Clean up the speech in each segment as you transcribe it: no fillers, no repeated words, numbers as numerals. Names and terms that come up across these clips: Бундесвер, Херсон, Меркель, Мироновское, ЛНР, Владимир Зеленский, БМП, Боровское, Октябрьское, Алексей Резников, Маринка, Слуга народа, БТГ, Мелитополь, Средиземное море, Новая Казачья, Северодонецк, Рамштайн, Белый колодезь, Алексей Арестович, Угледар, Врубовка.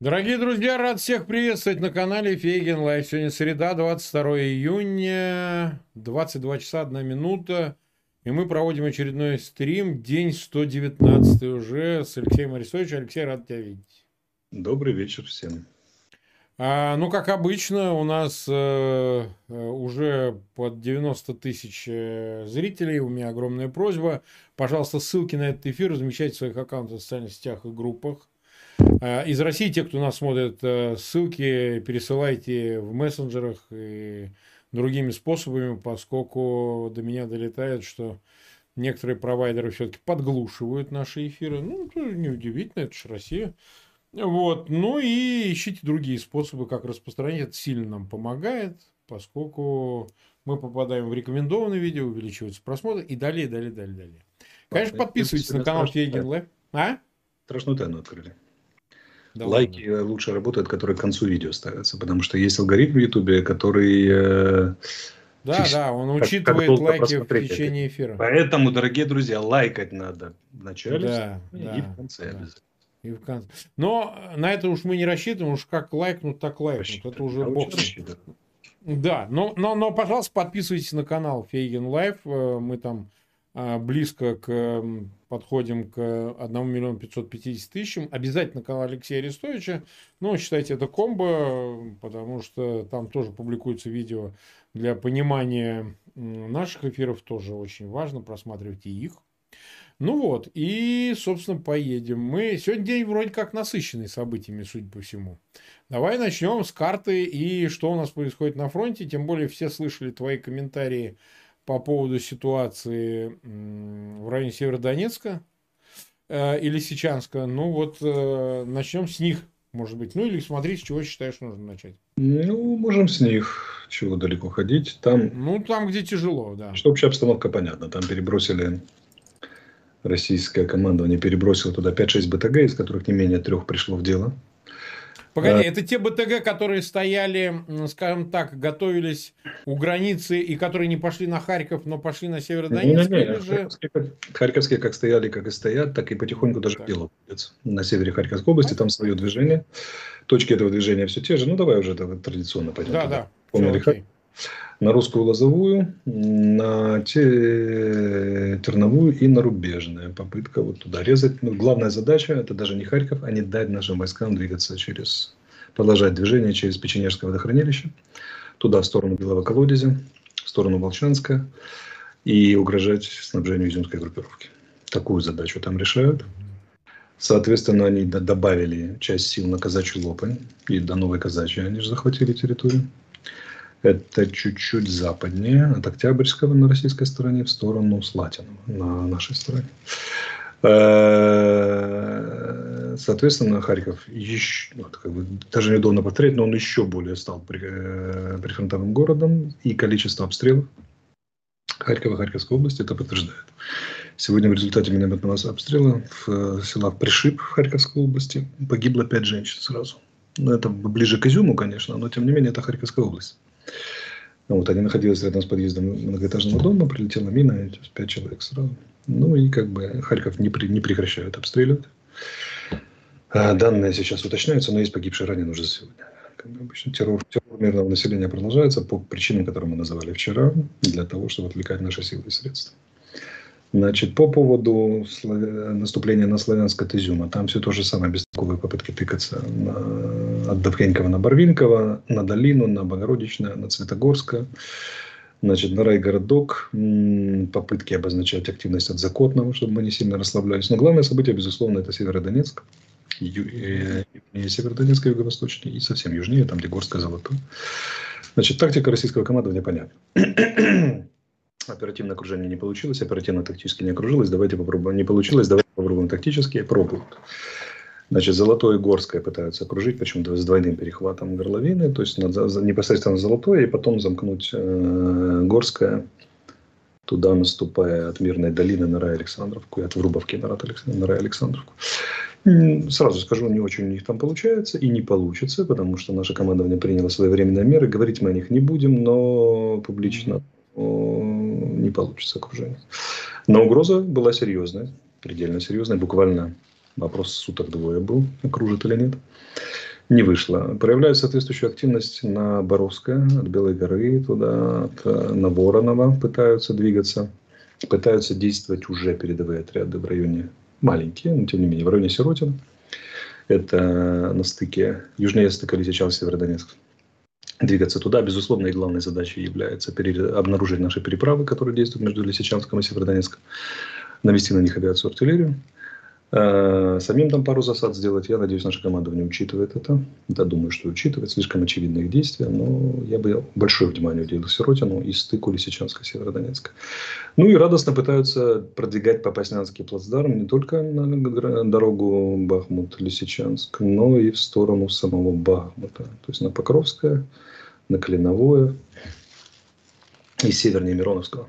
Дорогие друзья, рад всех приветствовать на канале Фейгин Лайв. Сегодня среда, 22 июня, 22 часа 1 минута. И мы проводим очередной стрим, день 119 уже, с Алексеем Арестовичем. Алексей, рад тебя видеть. Добрый вечер всем. Ну, как обычно, у нас уже под 90 тысяч зрителей. У меня огромная просьба. Пожалуйста, ссылки на этот эфир размещайте в своих аккаунтах в социальных сетях и группах. Из России те, кто нас смотрит, ссылки пересылайте в мессенджерах и другими способами, поскольку до меня долетает, что некоторые провайдеры все-таки подглушивают наши эфиры. Ну, неудивительно, это же Россия. Вот. Ну и ищите другие способы, как распространять. Это сильно нам помогает, поскольку мы попадаем в рекомендованные видео, увеличиваются просмотры и далее. Конечно, подписывайтесь на канал Фейгин Лайв. А? Страшную тайну открыли. Да, лайки лучше работают, которые к концу видео ставятся, потому что есть алгоритм в Ютубе, который... Да, он учитывает как лайки в течение эфира. Поэтому, дорогие друзья, лайкать надо в начале и в конце обязательно. И в конце. Но на это уж мы не рассчитываем, уж как лайкнут, так лайкнут. Это уже бог. Да, но, пожалуйста, подписывайтесь на канал Фейгин Лайв. Мы там близко подходим к 1 550 000. Обязательно канал Алексея Арестовича. Ну, считайте, это комбо, потому что там тоже публикуются видео для понимания наших эфиров. Тоже очень важно, просматривайте их. Ну вот, и, собственно, поедем. Мы сегодня день вроде как насыщенный событиями, судя по всему. Давай начнем с карты и что у нас происходит на фронте. Тем более все слышали твои комментарии по поводу ситуации в районе Северодонецка и Лисичанска. Ну вот, начнем с них, может быть. Ну или смотри, с чего считаешь нужно начать. Ну, можем с них. Чего далеко ходить. Там... Ну, там, где тяжело, да. Что общая обстановка, понятно. Там перебросили... Российское командование перебросило туда 5-6 БТГ, из которых не менее 3 пришло в дело. Погоди, это те БТГ, которые стояли, скажем так, готовились у границы и которые не пошли на Харьков, но пошли на Северодонецк? Харьковские как стояли, как и стоят, так и потихоньку даже в дело уходят. На севере Харьковской области там свое движение. Точки этого движения все те же. Ну, давай уже традиционно пойдем. Да. На Русскую Лозовую, на Терновую и на Рубежную. Попытка вот туда резать. Но главная задача, это даже не Харьков, а не дать нашим войскам двигаться через... Продолжать движение через Печенежское водохранилище. Туда, в сторону Белого колодезя, в сторону Волчанска. И угрожать снабжению изюмской группировки. Такую задачу там решают. Соответственно, они добавили часть сил на Казачью Лопань. И до Новой Казачьей они же захватили территорию. Это чуть-чуть западнее от Октябрьского на российской стороне в сторону Слатинова на нашей стороне. Соответственно, Харьков еще, даже неудобно повторять, но он еще более стал прифронтовым городом. И количество обстрелов Харькова и Харьковской области это подтверждает. Сегодня в результате минометного обстрела в селах Пришиб в Харьковской области погибло 5 женщин сразу. Ну, это ближе к Изюму, конечно, но тем не менее это Харьковская область. Вот, они находились рядом с подъездом многоэтажного дома, прилетела мина, и 5 человек сразу. Ну и как бы Харьков не прекращают обстреливать. Данные сейчас уточняются, но есть погибшие раненые уже сегодня. Как бы обычно, террор мирного населения продолжается по причинам, которые мы называли вчера, для того, чтобы отвлекать наши силы и средства. Значит, по поводу наступления на Славянск от Изюма, там все то же самое, бестолковые попытки тыкаться от Довгенькова на Барвинкова, на Долину, на Богородичное, на Цветогорское, значит, на Райгородок, попытки обозначать активность от Закотного, чтобы мы не сильно расслаблялись. Но главное событие, безусловно, это Северодонецк, Северодонецк юго-восточный и совсем южнее, там где Горское, Золотое. Значит, тактика российского командования понятна. Оперативное окружение не получилось, оперативно-тактически не окружилось. Давайте попробуем. Не получилось, давайте попробуем тактически. Пробуют. Значит, Золотое и Горское пытаются окружить, почему-то с двойным перехватом горловины. То есть непосредственно Золотое и потом замкнуть Горское, туда наступая от Мирной долины на Рай Александровку и от Врубовки на Рай Александровку. Сразу скажу, не очень у них там получается и не получится, потому что наше командование приняло своевременные меры. Говорить мы о них не будем, но публично... не получится окружение. Но угроза была серьезная, предельно серьезная. Буквально вопрос суток-двое был, окружит или нет. не вышло. Проявляют соответствующую активность на Боровское, от Белой горы туда, на Воронова пытаются двигаться. Пытаются действовать уже передовые отряды в районе маленькие, но тем не менее в районе Сиротин. Это на стыке, южнее стыка Лисичанск, Северодонецк. Двигаться туда, безусловно, и главной задачей является обнаружить наши переправы, которые действуют между Лисичанском и Северодонецком, навести на них авиацию, артиллерию. Самим там пару засад сделать, я надеюсь, наше командование учитывает это. Да, думаю, что учитывает, слишком очевидные действия, но я бы большое внимание уделил Сиротину и стыку Лисичанска, Северодонецка. Ну и радостно пытаются продвигать по-поснянски плацдарм не только на дорогу Бахмут-Лисичанск, но и в сторону самого Бахмута, то есть на Покровское, на Кленовое и севернее Мироновского.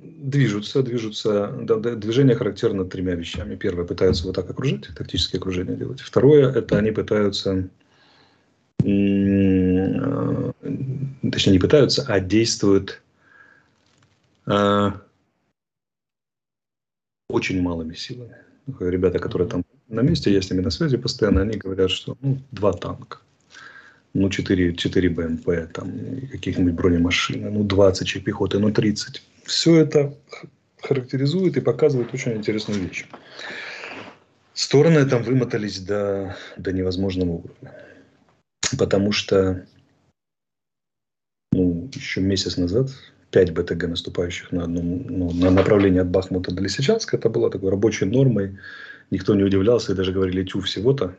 Движутся. Движение характерно тремя вещами. Первое, пытаются вот так окружить, тактические окружения делать. Второе, это они пытаются, точнее не пытаются, а действуют очень малыми силами. Ребята, которые там на месте, я с ними на связи постоянно, они говорят, что ну, 2 танка. Ну, 4 БМП, там, каких-нибудь бронемашины, ну, 20 пехоты, ну, 30. Все это характеризует и показывает очень интересную вещь. Стороны там вымотались до невозможного уровня. Потому что, ну, еще месяц назад 5 БТГ, наступающих на направлении от Бахмута до Лисичанска, это было такой рабочей нормой. Никто не удивлялся и даже говорили, тю, всего-то.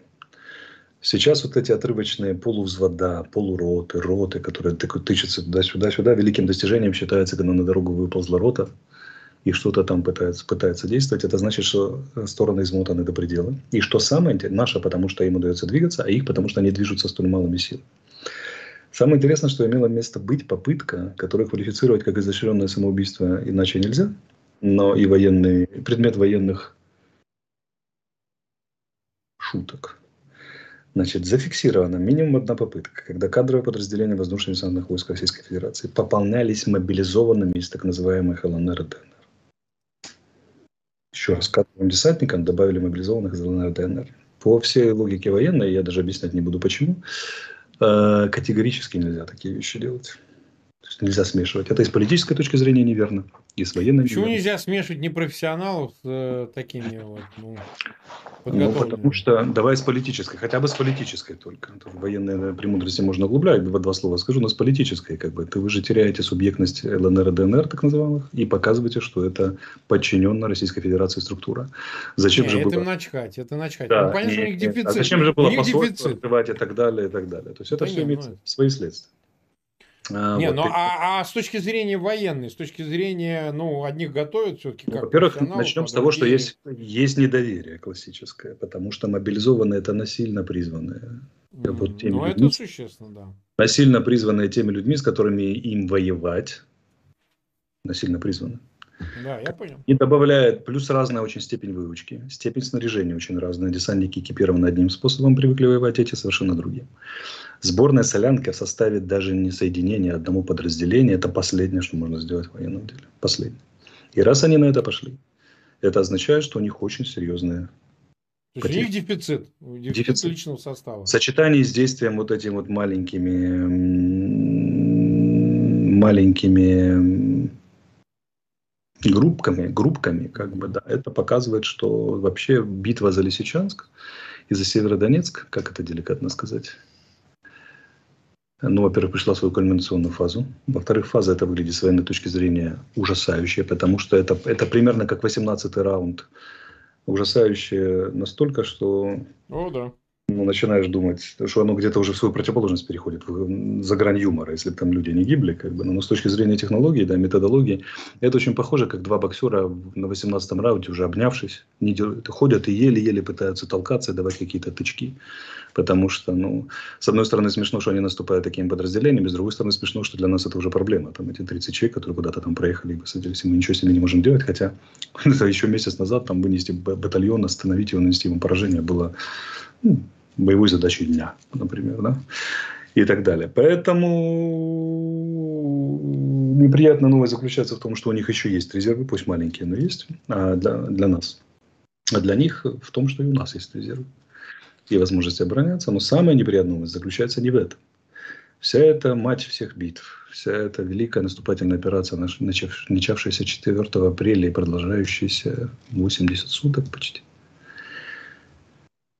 Сейчас вот эти отрывочные полувзвода, полуроты, роты, которые тычутся туда-сюда, великим достижением считается, когда на дорогу выползла рота и что-то там пытается действовать. Это значит, что стороны измотаны до предела. И что самое интересное, наша, потому что им удается двигаться, а их, потому что они движутся столь малыми силами. Самое интересное, что имела место быть попытка, которую квалифицировать как изощренное самоубийство иначе нельзя, но и военный, предмет военных шуток. Значит, зафиксирована минимум 1 попытка, когда кадровые подразделения воздушно-десантных войск Российской Федерации пополнялись мобилизованными из так называемых ЛНР и ДНР. Еще раз, кадровым десантникам добавили мобилизованных из ЛНР и ДНР. По всей логике военной, я даже объяснять не буду почему, категорически нельзя такие вещи делать. То есть нельзя смешивать. Это и с политической точки зрения неверно, и с военной. Почему нельзя смешивать непрофессионалов с такими вот, ну, подготовленными? Ну, потому что, давай с политической, хотя бы с политической только. В военной премудрости можно углублять, 2 слова скажу, но с политической, как бы, вы же теряете субъектность ЛНР и ДНР, так называемых, и показываете, что это подчиненная Российской Федерации структура. Зачем же было... Это начхать, это начхать. Да, ну, понятно, что у них дефицит. А зачем же было посольство открывать и так далее, и так далее. То есть это все имеет свои следствия. Не, вот ну, а с точки зрения военной, с точки зрения, ну, одних готовят все-таки как... Ну, во-первых, начнем с того, что есть недоверие классическое, потому что мобилизованные – это насильно призванные. Вот ну, людьми, это существенно, да. Насильно призванные теми людьми, с которыми им воевать, насильно призваны. Да, я понял. И добавляет плюс разная очень степень выучки, степень снаряжения очень разная. Десантники экипированы одним способом, привыкли воевать, эти совершенно другим. Сборная солянка в составе даже не соединения, а одного подразделения – это последнее, что можно сделать в военном деле. Последнее. И раз они на это пошли, это означает, что у них очень серьезные... То есть у них дефицит личного состава. В сочетании с действием вот этими вот маленькими группками, как бы, да, это показывает, что вообще битва за Лисичанск и за Северодонецк, как это деликатно сказать, ну, во-первых, пришла в свою кульминационную фазу. Во-вторых, фаза это выглядит с военной точки зрения ужасающая, потому что это примерно как 18-й раунд. Ужасающая настолько, что ну, начинаешь думать, что оно где-то уже в свою противоположность переходит, за грань юмора, если бы там люди не гибли. Как бы. Но с точки зрения технологии, да, методологии, это очень похоже, как 2 боксера на 18-м раунде, уже обнявшись, ходят и еле-еле пытаются толкаться и давать какие-то тычки. Потому что, ну, с одной стороны смешно, что они наступают такими подразделениями, с другой стороны смешно, что для нас это уже проблема. Там эти 30 человек, которые куда-то там проехали и высадились, мы ничего с ними не можем делать, хотя еще месяц назад там вынести батальон, остановить его, нанести ему поражение было... боевой задачей дня, например, да? И так далее. Поэтому неприятная новость заключается в том, что у них еще есть резервы, пусть маленькие, но есть, а для нас. А для них в том, что и у нас есть резервы. и возможность обороняться, но самая неприятная новость заключается не в этом. Вся эта мать всех битв, вся эта великая наступательная операция, начавшаяся 4 апреля и продолжающаяся 80 суток почти,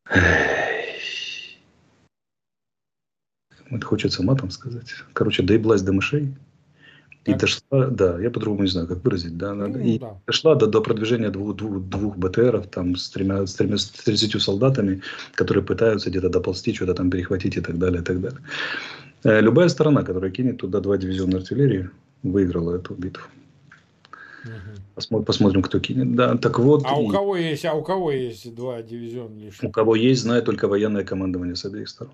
это хочется матом сказать. Короче, доеблась до мышей. И дошла, да, я по-другому не знаю, как выразить, да, и дошла до продвижения двух БТРов там, с 30 солдатами, которые пытаются где-то доползти, что-то там перехватить и так далее, и так далее. Любая сторона, которая кинет туда 2 дивизиона артиллерии, выиграла эту битву. Угу. Посмотрим, кто кинет. Да, так вот, у кого есть 2 дивизиона лишних? У кого есть, знает только военное командование с обеих сторон.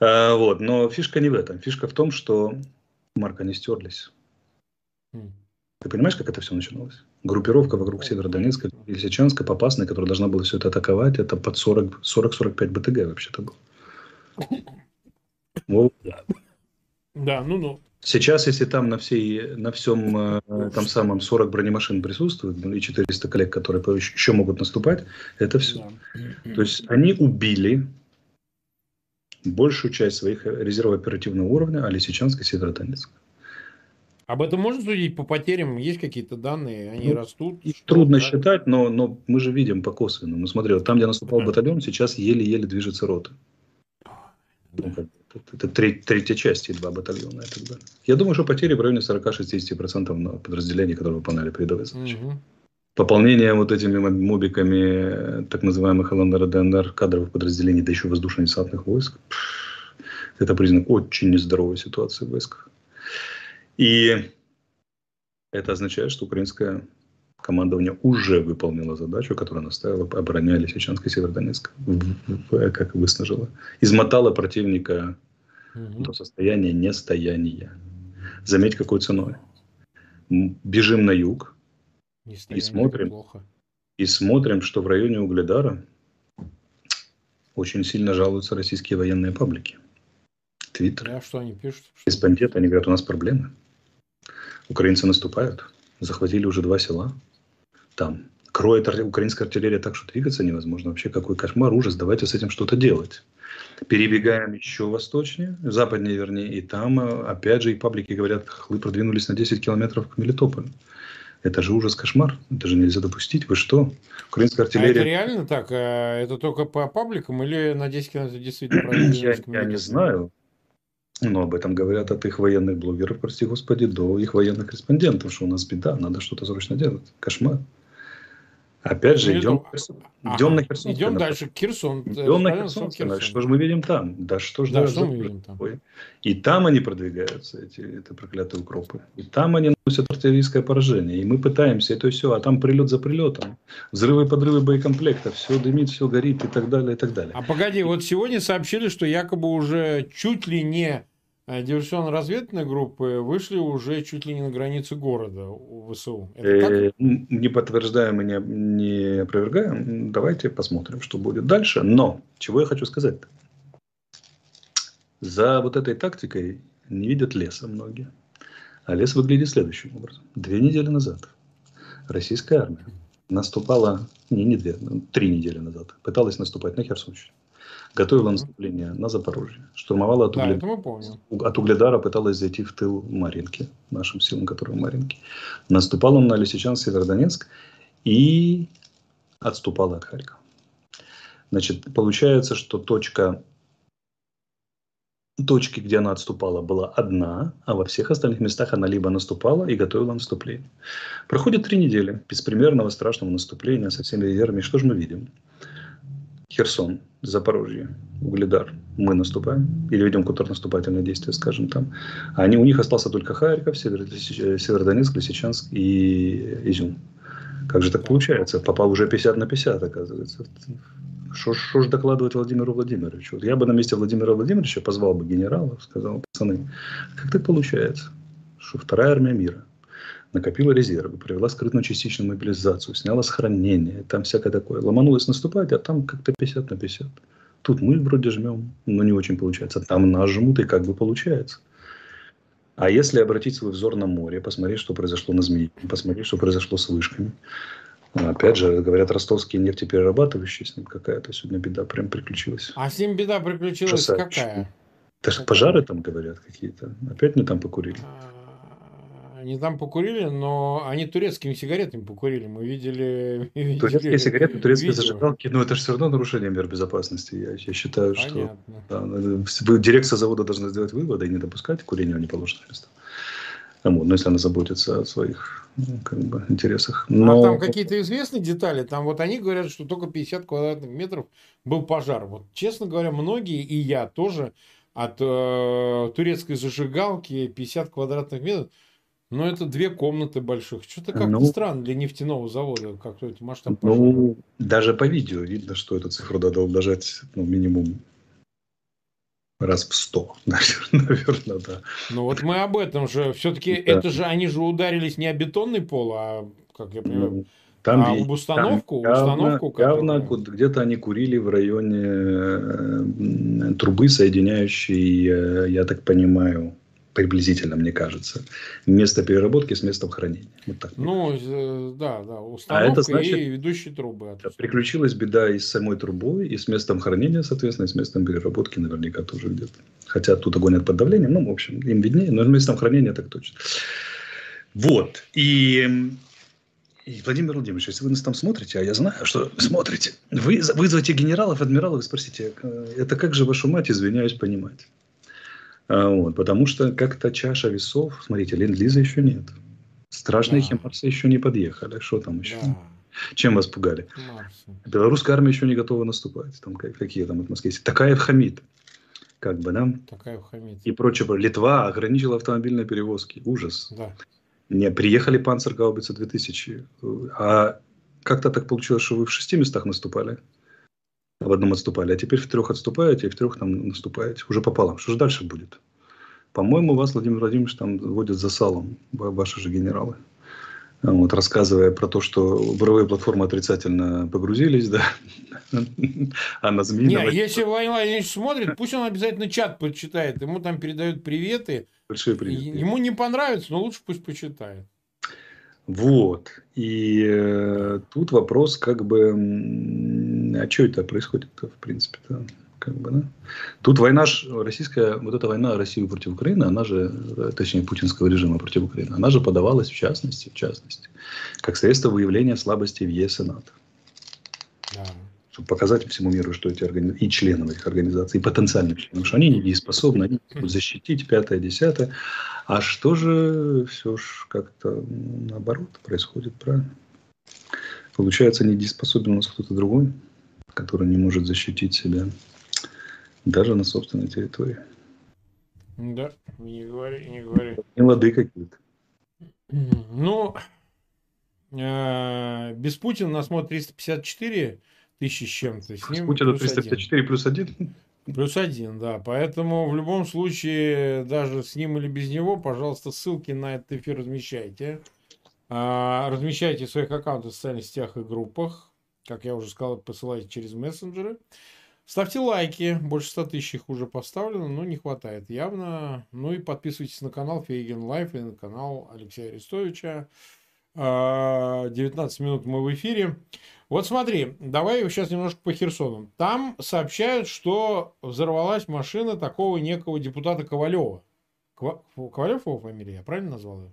Вот, но фишка не в этом. Фишка в том, что... Марка, они стерлись. Ты понимаешь, как это все начиналось? Группировка вокруг Северодонецка и Лисичанска, Попасной, которая должна была все это атаковать, это под 40-45 БТГ вообще-то было. Вот. Да, ну-ну. Сейчас, если там на всем там самом 40 бронемашин присутствует, и 400 коллег, которые еще могут наступать, это все. Да. То есть они убили большую часть своих резервов оперативного уровня, а Лисичанск и Северодонецк. Об этом можно судить по потерям? Есть какие-то данные? Они растут? Трудно считать, но мы же видим по косвенному. Смотрел, там, где наступал батальон, сейчас еле-еле движется рота. Да. Это третья часть, едва батальона и так далее. Я думаю, что потери в районе 40-60% на подразделений, которые выполняли передовые задачи. Угу. Пополнение вот этими мобиками так называемых ЛНР, ДНР кадровых подразделений, да еще воздушно-десантных войск, это признак очень нездоровой ситуации в войсках. И это означает, что украинское командование уже выполнило задачу, которую она ставила, обороняя Лисичанск и Северодонецк, как выснажила. Измотала противника до состояния нестояния. Заметь, какой ценой. Бежим на юг. И смотрим, что в районе Угледара очень сильно жалуются российские военные паблики. Твиттер. Да, что они пишут? Корреспонденты, они говорят, у нас проблемы. Украинцы наступают. Захватили уже 2 села. Там кроет украинская артиллерия так, что двигаться невозможно. Вообще какой кошмар, ужас. Давайте с этим что-то делать. Перебегаем еще восточнее, западнее вернее. И там опять же и паблики говорят, хлы продвинулись на 10 километров к Мелитополю. Это же ужас, кошмар. Это же нельзя допустить. Вы что? Украинская артиллерия... А это реально так? Это только по пабликам или на 10 километров действительно... Я не знаю. Но об этом говорят от их военных блогеров, прости господи, до их военных корреспондентов, что у нас беда, надо что-то срочно делать. Кошмар. Опять же, идем на Херсон. Идем дальше. Херсон. Идем на Херсон. Что же мы видим там? Да что же мы видим там? И там они продвигаются, эти проклятые укропы. И там они носят артиллерийское поражение. И мы пытаемся, это все. А там прилет за прилетом. Взрывы, подрывы боекомплекта. Все дымит, все горит и так далее, и так далее. А погоди, вот сегодня сообщили, что якобы уже чуть ли не диверсионно-разведывательные группы вышли уже чуть ли не на границе города у ВСУ. Не подтверждаем и не опровергаем. Давайте посмотрим, что будет дальше. Но чего я хочу сказать? За вот этой тактикой не видят леса многие. А лес выглядит следующим образом. 2 недели назад российская армия наступала, три недели назад, пыталась наступать на Херсонщину. Готовила наступление на Запорожье, штурмовала от Угледара, пыталась зайти в тыл Маринки, нашим силам, которые в Маринке. Наступала на Лисичанск, Северодонецк и отступала от Харькова. Значит, получается, что точки, где она отступала, была одна, а во всех остальных местах она либо наступала и готовила наступление. Проходит 3 недели беспримерного страшного наступления со всеми резервами. Что же мы видим? Херсон, Запорожье, Угледар, мы наступаем, или ведем контрнаступательные действия, скажем там. У них остался только Харьков, Северодонецк, Лисичанск и Изюм. Как же так получается? Попал уже 50/50, оказывается. Что ж докладывать Владимиру Владимировичу? Я бы на месте Владимира Владимировича позвал бы генерала, сказал, пацаны, как так получается, что вторая армия мира накопила резервы, провела скрытную частичную мобилизацию, сняла с хранения, там всякое такое. Ломанулась наступать, а там как-то 50/50. Тут мы вроде жмем, но не очень получается. Там нас жмут, и как бы получается. А если обратить свой взор на море, посмотреть, что произошло на Змее, посмотреть, что произошло с вышками, Опять же, говорят, ростовские нефтеперерабатывающие, с ним какая-то сегодня беда прям приключилась. А с ним беда приключилась ужасающая. Какая? Даже пожары там, говорят, какие-то. Опять не там покурили. Они там покурили, но они турецкими сигаретами покурили. Мы видели... Турецкие сигареты, турецкие зажигалки. Но это же все равно нарушение мер безопасности. Я считаю, понятно, что да, дирекция завода должна сделать выводы и не допускать курения в неположенных местах. Вот, но если она заботится о своих, как бы, интересах. Но... А там какие-то известные детали? Там вот они говорят, что только 50 квадратных метров был пожар. Вот, честно говоря, многие, и я тоже, от турецкой зажигалки 50 квадратных метров. Но это две комнаты больших. Что-то как-то странно для нефтяного завода, как-то эти масштаб пожара. Ну, даже по видео видно, что эту цифру надо умножать, ну, минимум раз в 100, наверное, да. Ну вот мы об этом же. Все-таки да, это же они же ударились не о бетонный пол, а, как я понимаю, об установку. Там установку явно где-то они курили в районе трубы, соединяющей, я так понимаю, приблизительно, мне кажется, место переработки с местом хранения. Вот так. Ну, да, установка, а это значит, и ведущие трубы. Отлично. Приключилась беда и с самой трубой, и с местом хранения, соответственно, и с местом переработки наверняка тоже где-то. Хотя тут огонь от под давлением, ну, в общем, им виднее, но местом хранения так точно. Вот. И Владимир Владимирович, если вы нас там смотрите, а я знаю, что смотрите, вы вызовите генералов, адмиралов и спросите, это как же вашу мать, извиняюсь, понимать? Вот, потому что как-то чаша весов, смотрите, ленд-лиза еще нет. Страшные химарсы еще не подъехали. Что там еще? Чем вас пугали? Белорусская армия еще не готова наступать. Там, какие там от Москвы? Такаев хамит. Как бы, да? Такаев хамит. И прочее. Литва ограничила автомобильные перевозки. Ужас. Да. Не, приехали панцергаубицы 2000. А как-то так получилось, что вы в 6 местах наступали. В одном отступали, а теперь в 3 отступаете, и в 3 там наступаете. Уже пополам. Что же дальше будет? По-моему, вас, Владимир Владимирович, там водят за салом, ваши же генералы. Вот, рассказывая про то, что буровые платформы отрицательно погрузились, да, а на Змеиного... Нет, если Владимир Владимирович смотрит, пусть он обязательно чат почитает, ему там передают приветы. Большие приветы. Ему не понравится, но лучше пусть почитает. Вот. И тут вопрос, как бы... А что это происходит-то, в принципе? Да? Как бы, да? Тут война, российская, вот эта война России против Украины, она же, точнее, путинского режима против Украины, она же подавалась, в частности, как средство выявления слабости в ЕС и НАТО. Да. Чтобы показать всему миру, что эти и члены этих организаций, и потенциальных членов, что они недееспособны, они могут защитить, 5-е, 10-е. А что же все ж как-то наоборот происходит, правильно? Получается, недееспособен у нас кто-то другой, который не может защитить себя даже на собственной территории. Да, не говори. Не лады какие-то. Ну, без Путина нас смотрит 354 тысячи с чем-то. С ним Путина 354 плюс 1? Плюс 1, да. Поэтому в любом случае, даже с ним или без него, пожалуйста, ссылки на этот эфир размещайте. Размещайте своих аккаунтов в социальных сетях и группах. Как я уже сказал, посылайте через мессенджеры. Ставьте лайки. Больше 100 тысяч их уже поставлено, но не хватает явно. Ну и подписывайтесь на канал Фейгин Лайв и на канал Алексея Арестовича. 19 минут мы в эфире. Вот смотри, давай сейчас немножко по Херсону. Там сообщают, что взорвалась машина такого некого депутата Ковалева. Ковалев его фамилия? Я правильно назвал ее?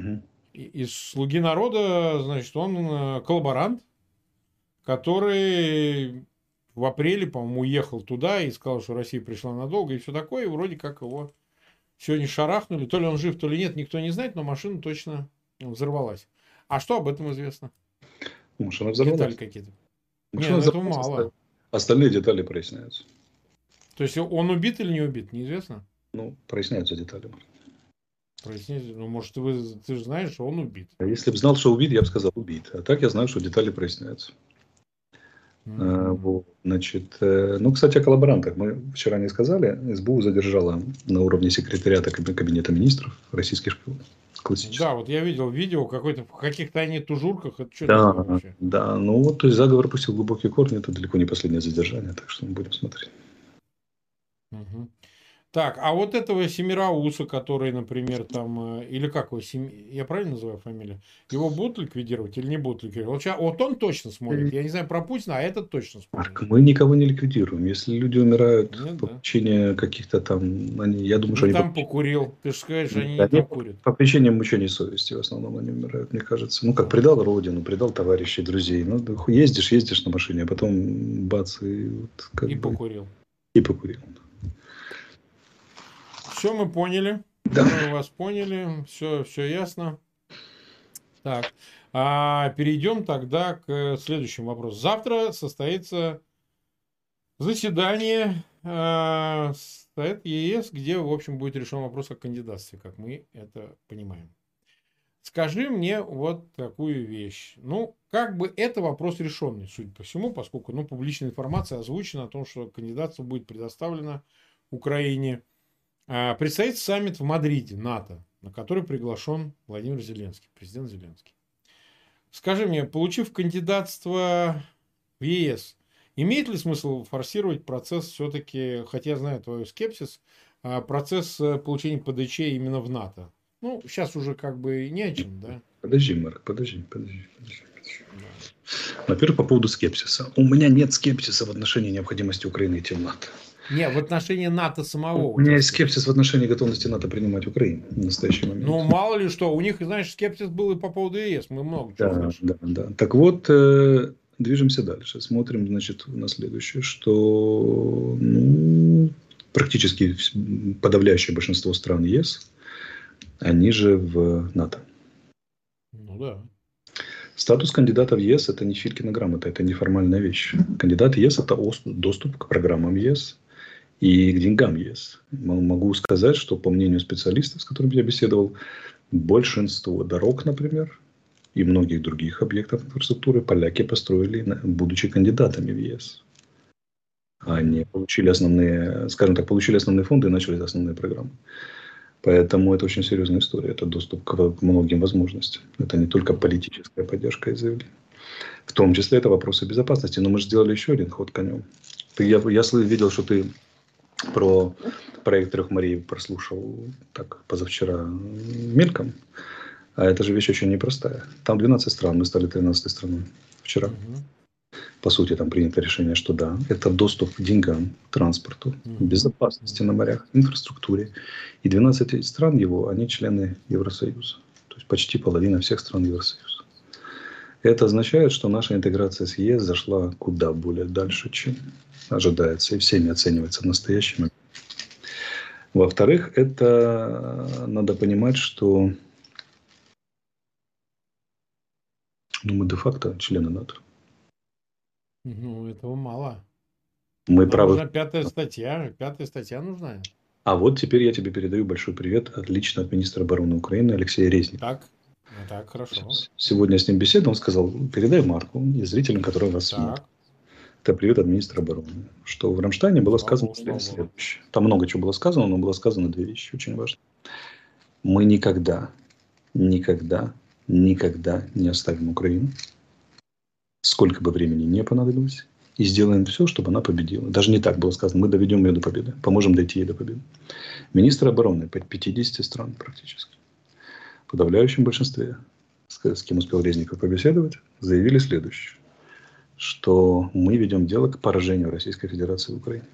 Угу. Из «Слуги народа», значит, он коллаборант, который в апреле, по-моему, уехал туда и сказал, что Россия пришла надолго и все такое. И вроде как его сегодня шарахнули. То ли он жив, то ли нет, никто не знает, но машина точно взорвалась. А что об этом известно? Машина взорвалась. Детали какие-то. Нет, этого мало. Остальные детали проясняются. То есть он убит или не убит, неизвестно? Ну, проясняются детали. Проясняется. Ну, может, ты же знаешь, что он убит. Если бы знал, что убит, я бы сказал убит. А так я знаю, что детали проясняются. Вот, значит, ну, кстати, о коллаборантах мы вчера не сказали. СБУ задержала на уровне секретариата кабинета министров российских шпионов. Классический. Да, вот я видел видео в каких-то они тужурках. Это что да, это вообще? Да, ну вот, то есть заговор пустил глубокие корни. Это далеко не последнее задержание, так что мы будем смотреть. Так, а вот этого Семирауса, который, например, там, или как его, я правильно называю фамилию? Его будут ликвидировать или не будут ликвидировать? Вот он точно смотрит. Я не знаю про Путина, а этот точно смотрит. Мы никого не ликвидируем. Если люди умирают по причине каких-то там... я думаю, что они... там покурил. Ты же скажешь, они не покурят. По причине мучений совести в основном они умирают, мне кажется. Ну как, предал родину, предал товарищей, друзей. Ну, ездишь, ездишь на машине, а потом бац и... вот, как и покурил. И покурил. Все мы поняли, да. Мы вас поняли, все ясно. Так, перейдем тогда к следующему вопросу. Завтра состоится заседание Совета ЕС, где, в общем, будет решен вопрос о кандидатстве, как мы это понимаем. Скажи мне вот такую вещь. Ну, как бы это вопрос решенный, судя по всему, поскольку, ну, публичная информация озвучена о том, что кандидатство будет предоставлено Украине. Предстоит саммит в Мадриде НАТО, на который приглашен Владимир Зеленский, президент Зеленский. Скажи мне, получив кандидатство в ЕС, имеет ли смысл форсировать процесс все-таки, хотя я знаю твой скепсис, процесс получения ПДЧ именно в НАТО? Ну, сейчас уже как бы не о чем, да? Подожди, Марк, подожди. Да. Во-первых, по поводу скепсиса. У меня нет скепсиса в отношении необходимости Украины идти в НАТО. Не, в отношении НАТО самого. У меня есть скепсис в отношении готовности НАТО принимать Украину в настоящий момент. Ну, мало ли что. У них, знаешь, скепсис был и по поводу ЕС. Мы много чего слышали. Да. Так вот, движемся дальше. Смотрим, значит, на следующее, что практически подавляющее большинство стран ЕС, они же в НАТО. Ну, да. Статус кандидата в ЕС – это не Филькина грамота, это неформальная вещь. Кандидат в ЕС – это доступ к программам ЕС. И к деньгам ЕС. Могу сказать, что по мнению специалистов, с которыми я беседовал, большинство дорог, например, и многих других объектов инфраструктуры поляки построили, будучи кандидатами в ЕС. Они получили основные, скажем так, получили основные фонды и начали основные программы. Поэтому это очень серьезная история. Это доступ к многим возможностям. Это не только политическая поддержка и заявление. В том числе это вопросы безопасности. Но мы же сделали еще один ход конем. Я видел, что ты... про проект «Трех морей» прослушал так позавчера мельком. А это же вещь очень непростая. Там 12 стран, мы стали 13-й страной вчера. По сути, там принято решение, что да, это доступ к деньгам, транспорту, безопасности на морях, инфраструктуре. И 12 стран его, они члены Евросоюза. То есть почти половина всех стран Евросоюза. Это означает, что наша интеграция с ЕС зашла куда более дальше, чем ожидается и всеми оценивается в настоящий момент. Во-вторых, это надо понимать, что мы де-факто члены НАТО. Ну, этого мало. Мы правы. Нужна пятая статья нужна. А вот теперь я тебе передаю большой привет отлично от министра обороны Украины Алексея Резникова. Так, хорошо. Сегодня с ним беседу, он сказал, передай Марку и зрителям, которые вас смотрят. Это привет от министра обороны. Что в Рамштайне было сказано следующее. Там много чего было сказано, но было сказано две вещи, очень важные. Мы никогда не оставим Украину, сколько бы времени не понадобилось, и сделаем все, чтобы она победила. Даже не так было сказано. Мы доведем ее до победы, поможем дойти ей до победы. Министр обороны под 50 стран практически. В подавляющем большинстве, с кем успел Резников побеседовать, заявили следующее, что мы ведем дело к поражению Российской Федерации в Украине.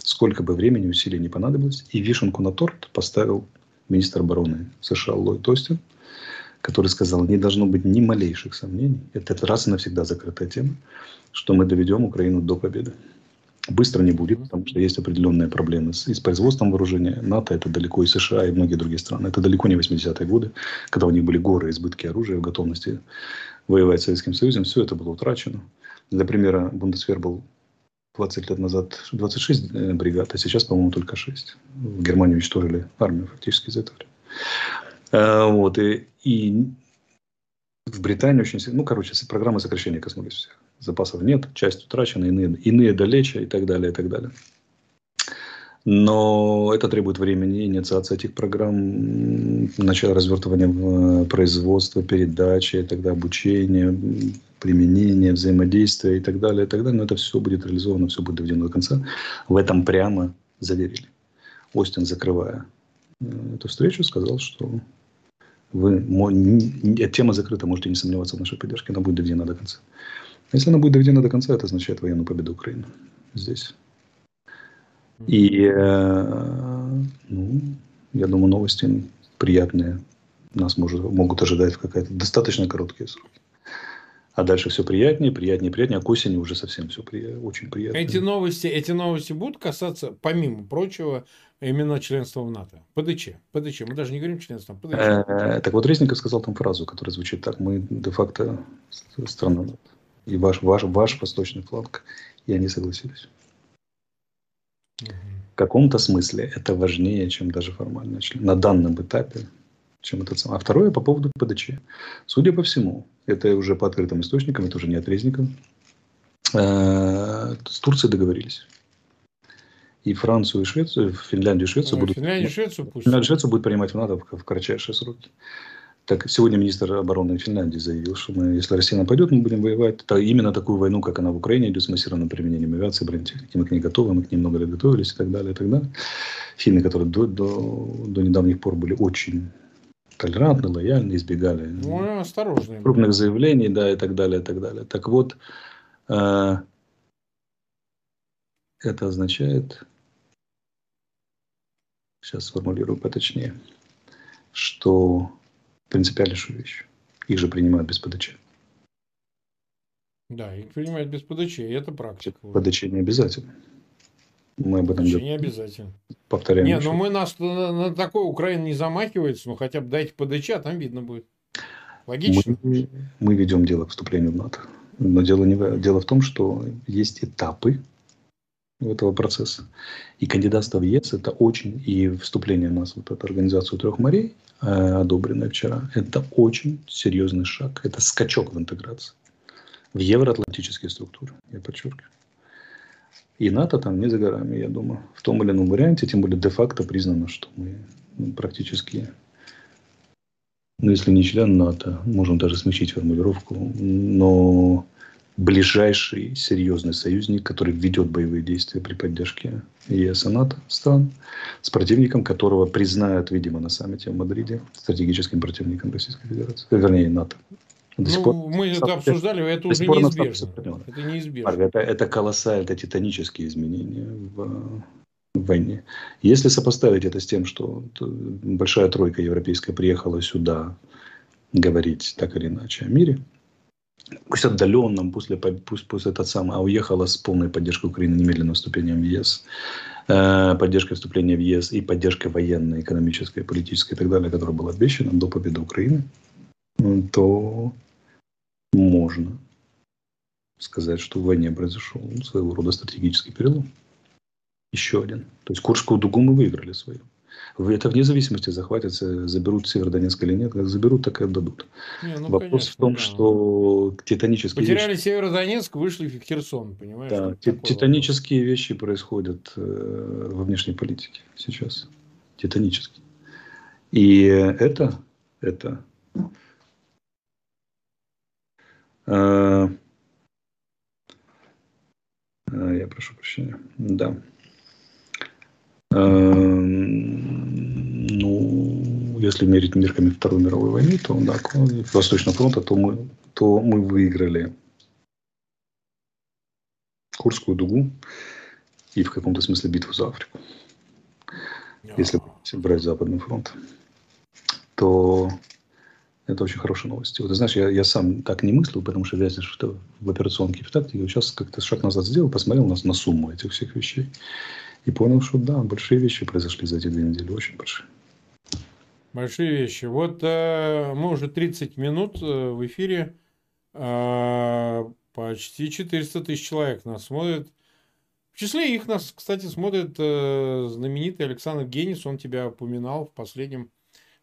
Сколько бы времени и усилий не понадобилось, и вишенку на торт поставил министр обороны США Ллойд Остин, который сказал, не должно быть ни малейших сомнений, это раз и навсегда закрытая тема, что мы доведем Украину до победы. Быстро не будет, потому что есть определенные проблемы с производством вооружения. НАТО это далеко и США, и многие другие страны. Это далеко не 80-е годы, когда у них были горы избытки оружия в готовности воевать с Советским Союзом. Все это было утрачено. Для примера, Бундесвер был 20 лет назад 26 бригад, а сейчас, по-моему, только 6. В Германии уничтожили армию фактически из-за этого. Вот, и в Британии очень сильно... программы сокращения коснулись всех. Запасов нет, часть утрачена, иные далече и так далее, и так далее. Но это требует времени, инициация этих программ, начало развертывания производства, передачи, тогда обучения, применения, взаимодействия и так далее, и так далее. Но это все будет реализовано, все будет доведено до конца. В этом прямо заверили. Остин, закрывая эту встречу, сказал, что тема закрыта, можете не сомневаться в нашей поддержке, она будет доведена до конца. Если она будет доведена до конца, это означает военную победу Украины здесь. И, ну, я думаю, новости приятные нас могут ожидать в какие-то достаточно короткие сроки. А дальше все приятнее, приятнее, приятнее. А к осени уже совсем все очень приятно. Эти новости будут касаться, помимо прочего, именно членства в НАТО. ПДЧ. Мы даже не говорим членство. ПДЧ. Так вот, Резников сказал там фразу, которая звучит так. Мы де-факто страна НАТО. И ваш восточный фланг. И они согласились. В каком-то смысле это важнее, чем даже формально на данном этапе, чем этот самый. А второе по поводу ПДЧ. Судя по всему, это уже по открытым источникам, это уже не от Резникова, с Турцией договорились. И Францию, и Швецию, Финляндию и Швецию будут принимать в НАТО в кратчайшие сроки. Так, сегодня министр обороны Финляндии заявил, что мы, если Россия нападет, мы будем воевать. То именно такую войну, как она в Украине, идет с массированным применением авиации, бронетехники. Мы к ней готовы, мы к ней много лет готовились и так далее, и так далее. Финны, которые до недавних пор были очень толерантны, лояльны, избегали крупных заявлений, да, и так далее, и так далее. Так вот, это означает, сейчас сформулирую поточнее, что принципиальнейшую вещь. Их же принимают без ПДЧ. Да, их принимают без ПДЧ, и это практика. ПДЧ не обязательно. Мы об этом не обязательно. Повторяем. Не, но мы на такое Украина не замахивается, но хотя бы дайте ПДЧ, а там видно будет. Логично. Мы ведем дело к вступлению в НАТО. Но дело в том, что есть этапы этого процесса. И кандидатство в ЕС это очень, и вступление нас в эту организацию трех морей, одобренное вчера, это очень серьезный шаг. Это скачок в интеграции. В евроатлантические структуры, я подчеркиваю. И НАТО там не за горами, я думаю. В том или ином варианте, тем более де-факто признано, что мы практически, ну если не член НАТО, можем даже смягчить формулировку, но ближайший серьезный союзник, который ведет боевые действия при поддержке ЕС и НАТО стран, с противником которого признают, видимо, на саммите в Мадриде, стратегическим противником Российской Федерации, вернее, НАТО. Мы это обсуждали, это уже неизбежно. Это неизбежно. Это колоссальные, это титанические изменения в войне. Если сопоставить это с тем, что большая тройка европейская приехала сюда говорить так или иначе о мире, пусть отдаленным, пусть этот самый, а уехала с полной поддержкой Украины немедленно вступлением в ЕС, поддержкой вступления в ЕС и поддержкой военной, экономической, политической и так далее, которая была обещана до победы Украины, то можно сказать, что в войне произошел своего рода стратегический перелом. Еще один. То есть Куршскую дугу мы выиграли свою. Это вне зависимости, захватятся, заберут Северодонецк или нет. Как заберут, так и отдадут. Вопрос конечно, в том, да. Что титанические потеряли вещи... Северодонецк, вышли в Херсон, понимаешь? Да, титанические вещи происходят во внешней политике сейчас. Титанические. И это я прошу прощения. Да. Ну, если мерить мерками Второй мировой войны, то да, Восточного фронта, то мы выиграли Курскую дугу и в каком-то смысле битву за Африку. Если брать Западный фронт, то это очень хорошие новости. Вот, ты знаешь, я сам так не мыслил, потому что вязнешь в операционке, в тактике. Сейчас как-то шаг назад сделал, посмотрел на сумму этих всех вещей. И понял, что да, большие вещи произошли за эти 2 недели, очень большие. Большие вещи. Вот мы уже 30 минут в эфире, почти 400 тысяч человек нас смотрят. В числе их нас, кстати, смотрит знаменитый Александр Генис, он тебя упоминал в последнем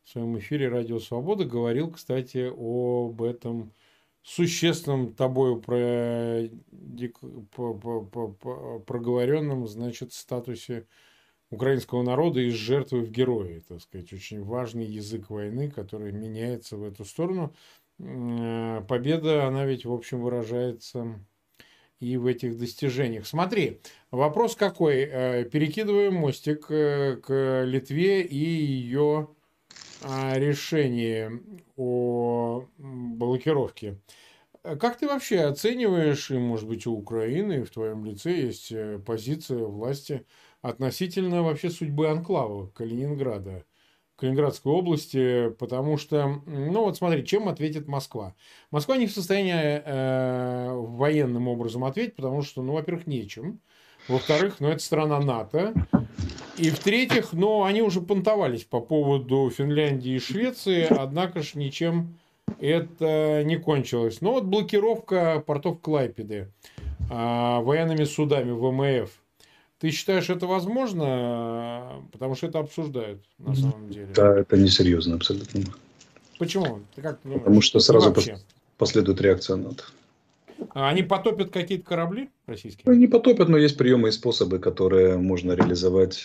своем эфире «Радио Свобода», говорил, кстати, об этом существенным тобой проговоренном, значит, статусе украинского народа из жертвы в герои, так сказать, очень важный язык войны, который меняется в эту сторону. Победа, она ведь, в общем, выражается и в этих достижениях. Смотри, вопрос какой. Перекидываем мостик к Литве и ее решению о блокировке. Как ты вообще оцениваешь, и, может быть, у Украины в твоем лице есть позиция власти относительно вообще судьбы анклава Калининграда, Калининградской области, потому что, ну вот смотри, чем ответит Москва? Москва не в состоянии военным образом ответить, потому что, ну, во-первых, нечем, во-вторых, ну, это страна НАТО, и в-третьих, ну, они уже понтовались по поводу Финляндии и Швеции, однако ж ничем это не кончилось. Но вот блокировка портов Клайпеды военными судами ВМФ. Ты считаешь, это возможно? Потому что это обсуждают на самом деле. Да, это несерьезно абсолютно. Почему? Ты как думаешь? Потому что сразу последует реакция НАТО. А они потопят какие-то корабли российские? Они потопят, но есть приемы и способы, которые можно реализовать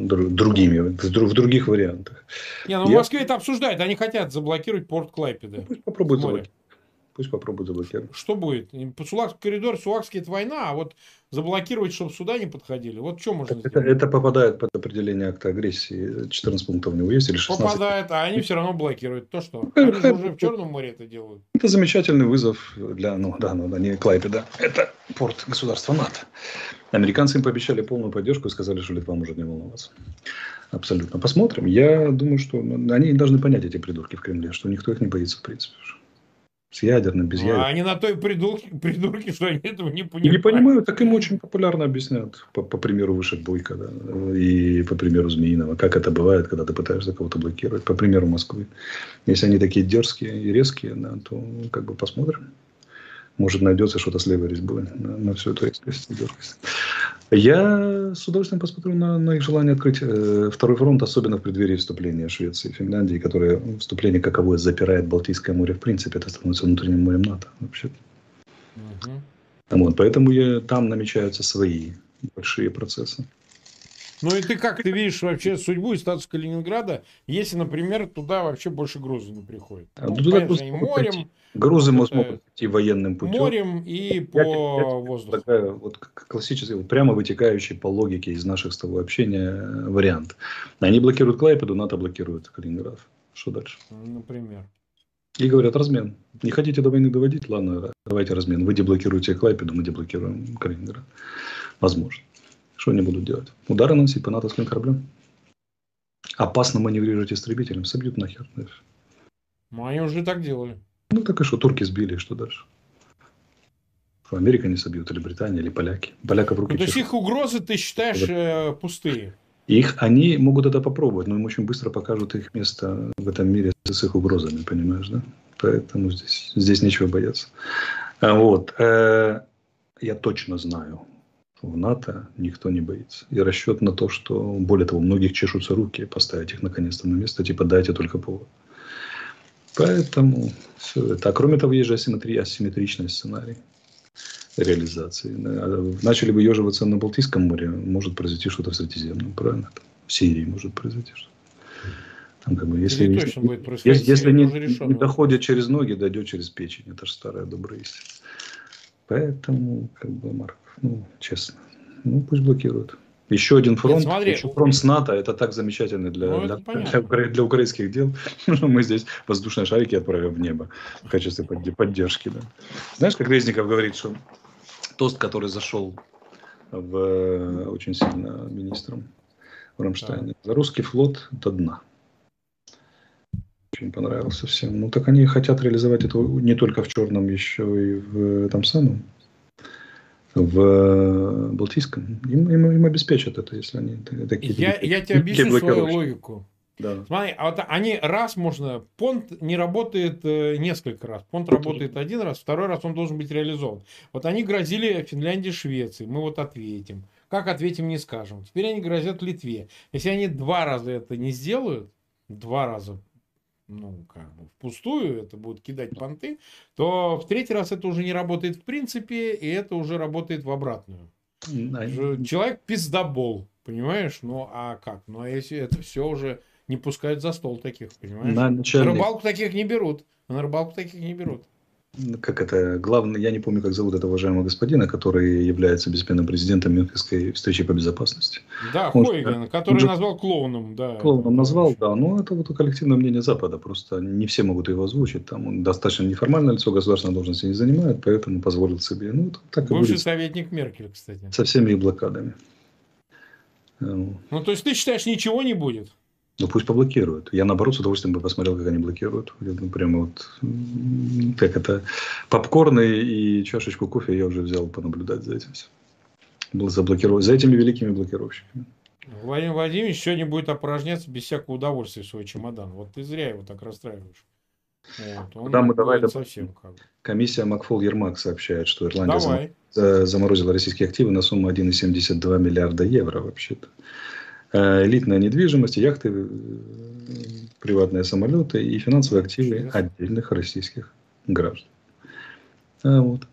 другими, в других вариантах. Не, ну в Москве это обсуждают. Они хотят заблокировать порт Клайпеда. Ну, пусть попробуют заблокировать. Пусть попробуют заблокировать. Что будет? Коридор Сулакский – это война, а вот заблокировать, чтобы сюда не подходили. Вот что можно сделать? Это попадает под определение акта агрессии. 14 пунктов у него есть или 16? Попадает, а они все равно блокируют. То что? Они уже в Черном море это делают. Это замечательный вызов для... Ну да, ну, не Клайпеда. Это порт государства НАТО. Американцы им пообещали полную поддержку и сказали, что Литва может не волноваться. Абсолютно. Посмотрим. Я думаю, что они должны понять, эти придурки в Кремле, что никто их не боится в принципе. С ядерным, без ядерным. А они на той придурке, что они этого не понимают. Не понимают, так им очень популярно объясняют. По примеру Вышек-Бойко, да, и по примеру Змеиного. Как это бывает, когда ты пытаешься кого-то блокировать. По примеру Москвы. Если они такие дерзкие и резкие, да, то как бы посмотрим. Может, найдется что-то с левой резьбой на всю эту дерзкость. Я с удовольствием посмотрю на их желание открыть второй фронт, особенно в преддверии вступления Швеции и Финляндии, которое вступление каковое запирает Балтийское море в принципе, это становится внутренним морем НАТО вообще-то. Вот, поэтому там намечаются свои большие процессы. Ну и ты как, ты видишь вообще судьбу и статус Калининграда, если, например, туда вообще больше грузы не приходит? Ну, туда понятно, морем, грузы могут идти военным путем. Морем и по воздуху. Такая, вот, классический, прямо вытекающий по логике из наших с тобой общения вариант. Они блокируют Клайпеду, НАТО блокирует Калининград. Что дальше? Например. И говорят, размен. Не хотите до войны доводить? Ладно, давайте размен. Вы деблокируете Клайпеду, мы деблокируем Калининград. Возможно. Что они будут делать? Удары наносить по натовским кораблям? Опасно маневрировать истребителем. Собьют нахер. Дальше. Ну, они уже так делали. Ну, так и что? Турки сбили, что дальше? Что, Америка не собьют? Или Британия, или поляки? Поляков в руки. Ну, то есть их угрозы, ты считаешь, пустые? Они могут это попробовать, но им очень быстро покажут их место в этом мире с их угрозами, понимаешь, да? Поэтому здесь нечего бояться. Вот. Я точно знаю. В НАТО никто не боится. И расчет на то, что, более того, у многих чешутся руки, поставить их наконец-то на место, типа дайте только повод. Поэтому все это. А кроме того, есть же асимметричный сценарий реализации. Начали бы ежеваться на Балтийском море, может произойти что-то в Средиземном, правильно? В Сирии может произойти что-то. Там, как бы, если не доходит через ноги, дойдет через печень. Это же старая добрая истина. Поэтому, как бы, Марк, ну, честно, ну, пусть блокируют. Еще один фронт. Нет, смотри, еще фронт с НАТО, это так замечательно для украинских дел. Мы здесь воздушные шарики отправим в небо в качестве поддержки. Да. Знаешь, как Резников говорит, что тост, который зашел очень сильно министром в Рамштайне. За русский флот до дна. Очень понравился всем. Ну, так они хотят реализовать это не только в Черном, еще и в этом самом. В Балтийском. Им обеспечат это, если они такие... Я тебе объясню свою логику. Да. Смотри, а вот они раз можно... Понт не работает несколько раз. Понт работает один раз, второй раз он должен быть реализован. Вот они грозили Финляндии, Швеции. Мы вот ответим. Как ответим, не скажем. Теперь они грозят Литве. Если они два раза это не сделают, два раза... ну, как бы впустую, это будут кидать понты, то в третий раз это уже не работает в принципе, и это уже работает в обратную. Человек пиздобол, понимаешь? Ну, а как? Ну, а если это все уже не пускают за стол таких, понимаешь? На рыбалку таких не берут. как это, главный, я не помню, как зовут этого уважаемого господина, который является беспенным президентом Мюнхенской встречи по безопасности. Да, Фейгин, который же назвал клоуном. Да. Клоуном назвал, да, но это вот коллективное мнение Запада, просто не все могут его озвучить, там он достаточно неформальное лицо, государственной должности не занимает, поэтому позволил себе. Ну, так бывший и будет. Советник Меркель, кстати. Со всеми их блокадами. Ну, то есть ты считаешь, ничего не будет? Ну, пусть поблокируют. Я, наоборот, с удовольствием бы посмотрел, как они блокируют. Ну, прямо вот, как это, попкорны и чашечку кофе я уже взял понаблюдать за этим. За этими великими блокировщиками. Владимир Владимирович сегодня будет опорожняться без всякого удовольствия в свой чемодан. Вот ты зря его так расстраиваешь. Вот, да, мы давай, совсем как... Комиссия Макфол-Ермак сообщает, что Ирландия заморозила российские активы на сумму 1,72 миллиарда евро вообще-то. Элитная недвижимость, яхты, приватные самолеты и финансовые активы отдельных российских граждан. Вот.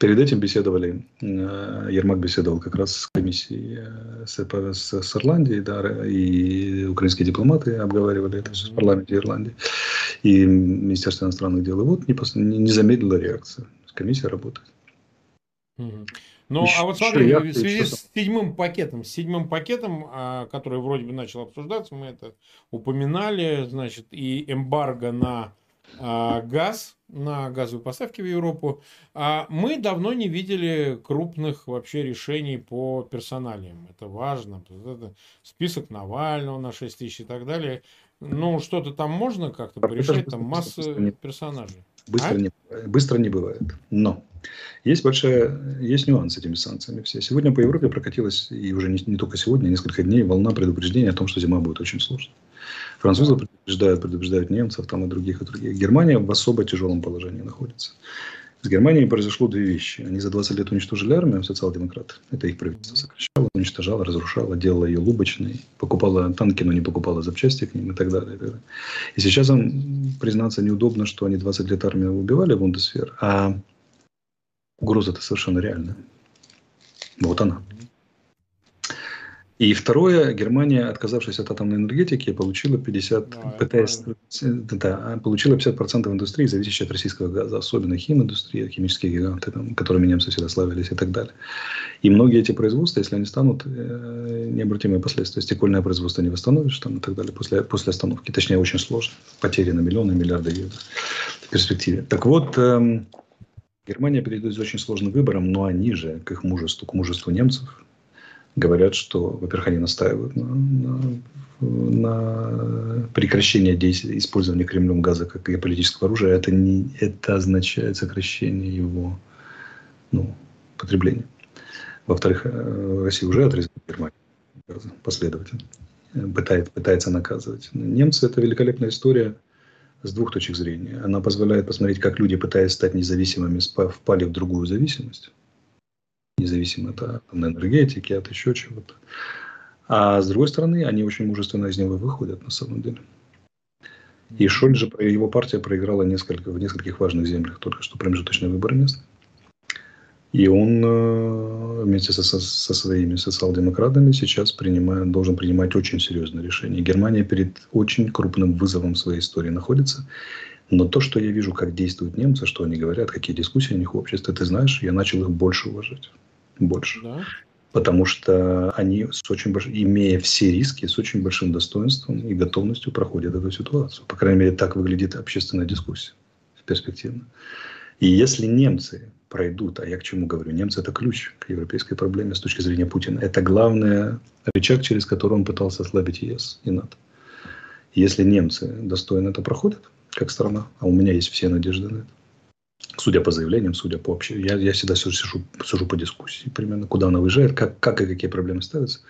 Перед этим беседовали, Ермак беседовал как раз с комиссией с Ирландией, да, и украинские дипломаты обговаривали это все в парламенте Ирландии, и Министерство иностранных дел. И вот не замедлила реакция, комиссия работает. Ну, а вот смотри, в связи с седьмым пакетом, который вроде бы начал обсуждаться, мы это упоминали, значит, и эмбарго на газ, на газовые поставки в Европу, мы давно не видели крупных вообще решений по персоналиям. Это важно. Это список Навального на 6 тысяч и так далее. Ну, что-то там можно как-то порешать, там масса персонажей. Быстро не бывает. Но есть нюанс с этими санкциями. Сегодня по Европе прокатилась, и уже не только сегодня, а несколько дней, волна предупреждений о том, что зима будет очень сложной. Французы предупреждают немцев там, и других. Германия в особо тяжелом положении находится. С Германией произошло две вещи. Они за 20 лет уничтожили армию, социал-демократы. Это их правительство сокращало, уничтожало, разрушало, делало ее лубочной, покупало танки, но не покупало запчасти к ним и так далее. И сейчас им, признаться, неудобно, что они 20 лет армию убивали в бундесвер, а угроза-то совершенно реальная. Вот она. И второе, Германия, отказавшись от атомной энергетики, получила 50% индустрии, зависящей от российского газа, особенно химиндустрия, химические гиганты, там, которыми немцы всегда славились и так далее. И многие эти производства, если они станут, необратимые последствия, стекольное производство не восстановишь там, и так далее после остановки, точнее очень сложно, потери на миллионы, миллиарды евро в перспективе. Так вот... Германия перейдет с очень сложным выбором, но они же, к мужеству немцев, говорят, что, во-первых, они настаивают на прекращении использования Кремлем газа как геополитического оружия. Это означает сокращение его потребления. Во-вторых, Россия уже отрезала Германию газа последовательно, пытается наказывать. Немцы – это великолепная история. С двух точек зрения. Она позволяет посмотреть, как люди, пытаясь стать независимыми, впали в другую зависимость. Независимо от энергетики, от еще чего-то. А с другой стороны, они очень мужественно из него выходят на самом деле. И Шольц же, его партия проиграла в нескольких важных землях, только что промежуточные выборы местные. И он вместе со своими социал-демократами сейчас должен принимать очень серьезное решение. Германия перед очень крупным вызовом своей истории находится. Но то, что я вижу, как действуют немцы, что они говорят, какие дискуссии у них в обществе, ты знаешь, я начал их больше уважать. Больше. Да. Потому что они, имея все риски, с очень большим достоинством и готовностью проходят эту ситуацию. По крайней мере, так выглядит общественная дискуссия перспективно. И если немцы... пройдут. А я к чему говорю? Немцы – это ключ к европейской проблеме с точки зрения Путина. Это главный рычаг, через который он пытался ослабить ЕС и НАТО. Если немцы достойно это проходят, как страна, а у меня есть все надежды на это. Судя по заявлениям, судя по общему, я всегда сужу по дискуссии примерно, куда она выезжает, как и какие проблемы ставятся.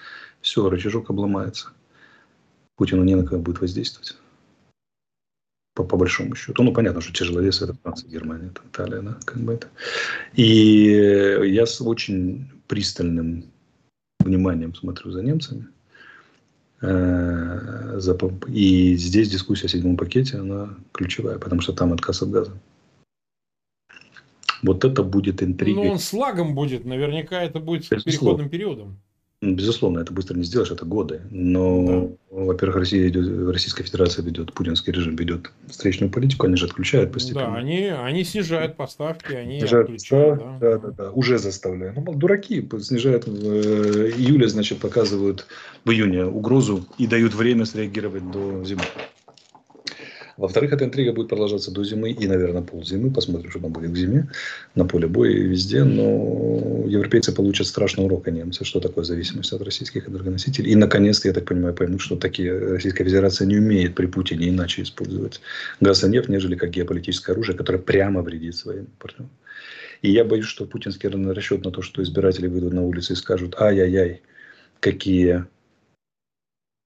Все, рычажок обломается. Путину не на кого будет воздействовать. По большому счету. Ну, понятно, что тяжеловес – это Франция, Германия, это Италия. Да, как бы это. И я с очень пристальным вниманием смотрю за немцами. И здесь дискуссия о седьмом пакете, она ключевая, потому что там отказ от газа. Вот это будет интрига. Ну, он с лагом будет. Наверняка это будет с переходным периодом. Безусловно, это быстро не сделаешь, это годы. Но, во-первых, Российская Федерация ведет, путинский режим ведет встречную политику, они же отключают постепенно. Да, они снижают поставки, они снижают отключают. Да, уже заставляют. Ну, дураки, снижают. В июле, значит, показывают в июне угрозу и дают время среагировать до зимы. Во-вторых, эта интрига будет продолжаться до зимы и, наверное, ползимы. Посмотрим, что там будет к зиме, на поле боя и везде. Но европейцы получат страшный урок, а немцы, что такое зависимость от российских энергоносителей. И, наконец-то, я так понимаю, поймут, что такие Российская Федерация не умеет при Путине иначе использовать газ и нефть, нежели как геополитическое оружие, которое прямо вредит своим партнерам. И я боюсь, что путинский расчет на то, что избиратели выйдут на улицы и скажут: «Ай-яй-яй, какие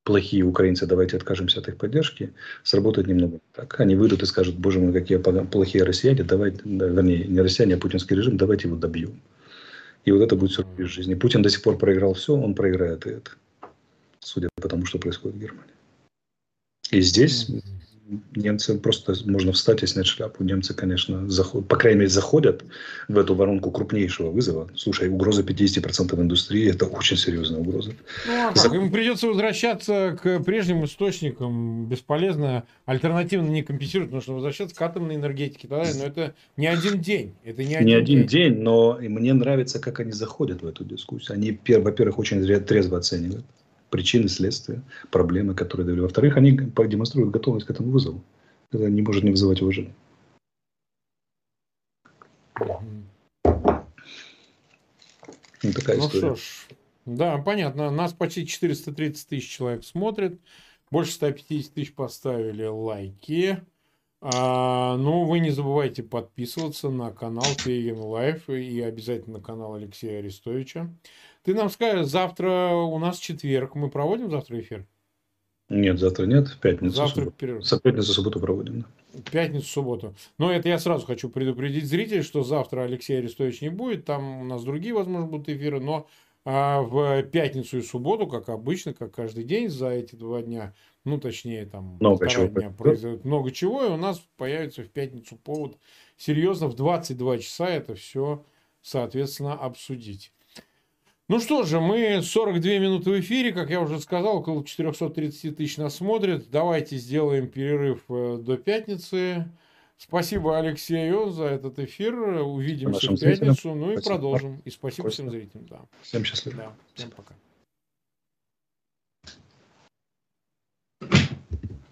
плохие украинцы, давайте откажемся от их поддержки», сработает немного так. Они выйдут и скажут: «Боже мой, какие плохие россияне, давайте, вернее, не россияне, а путинский режим, давайте его добьем». И вот это будет сюрприз жизни. Путин до сих пор проиграл все, он проиграет и это. Судя по тому, что происходит в Германии. И здесь немцы просто, можно встать и снять шляпу. Немцы, конечно, заходят, по крайней мере, заходят в эту воронку крупнейшего вызова. Слушай, угроза 50% индустрии – это очень серьезная угроза. Ну, а им придется возвращаться к прежним источникам. Бесполезно, альтернативно не компенсируют, потому что возвращаться к атомной энергетике. Да? Но это не один день. Это не один день, но мне нравится, как они заходят в эту дискуссию. Они, во-первых, очень трезво оценивают причины, следствия, проблемы, которые довели. Во-вторых, они продемонстрируют готовность к этому вызову. Это не может не вызывать уважения. Вот такая история. Что ж, да, понятно. Нас почти 430 тысяч человек смотрит. Больше 150 тысяч поставили лайки. Ну, вы не забывайте подписываться на канал Фейгин Лайв и обязательно на канал Алексея Арестовича. Ты нам скажешь, завтра у нас четверг. Мы проводим завтра эфир? Нет, завтра нет. В пятницу. Завтра перерыв. Пятницу-субботу проводим. Да. Пятницу-субботу. Но это я сразу хочу предупредить зрителей, что завтра Алексей Арестович не будет. Там у нас другие, возможно, будут эфиры. Но в пятницу и субботу, как обычно, как каждый день за эти 2 дня, ну, точнее, там, полтора дня произойдет много чего, и у нас появится в пятницу повод серьезно в 22 часа это все, соответственно, обсудить. Ну что же, мы 42 минуты в эфире, как я уже сказал, около 430 тысяч нас смотрят. Давайте сделаем перерыв до пятницы. Спасибо Алексею за этот эфир. Увидимся в пятницу. Спасибо. Ну и продолжим. И спасибо всем зрителям. Да. Всем счастливо. Да. Всем пока.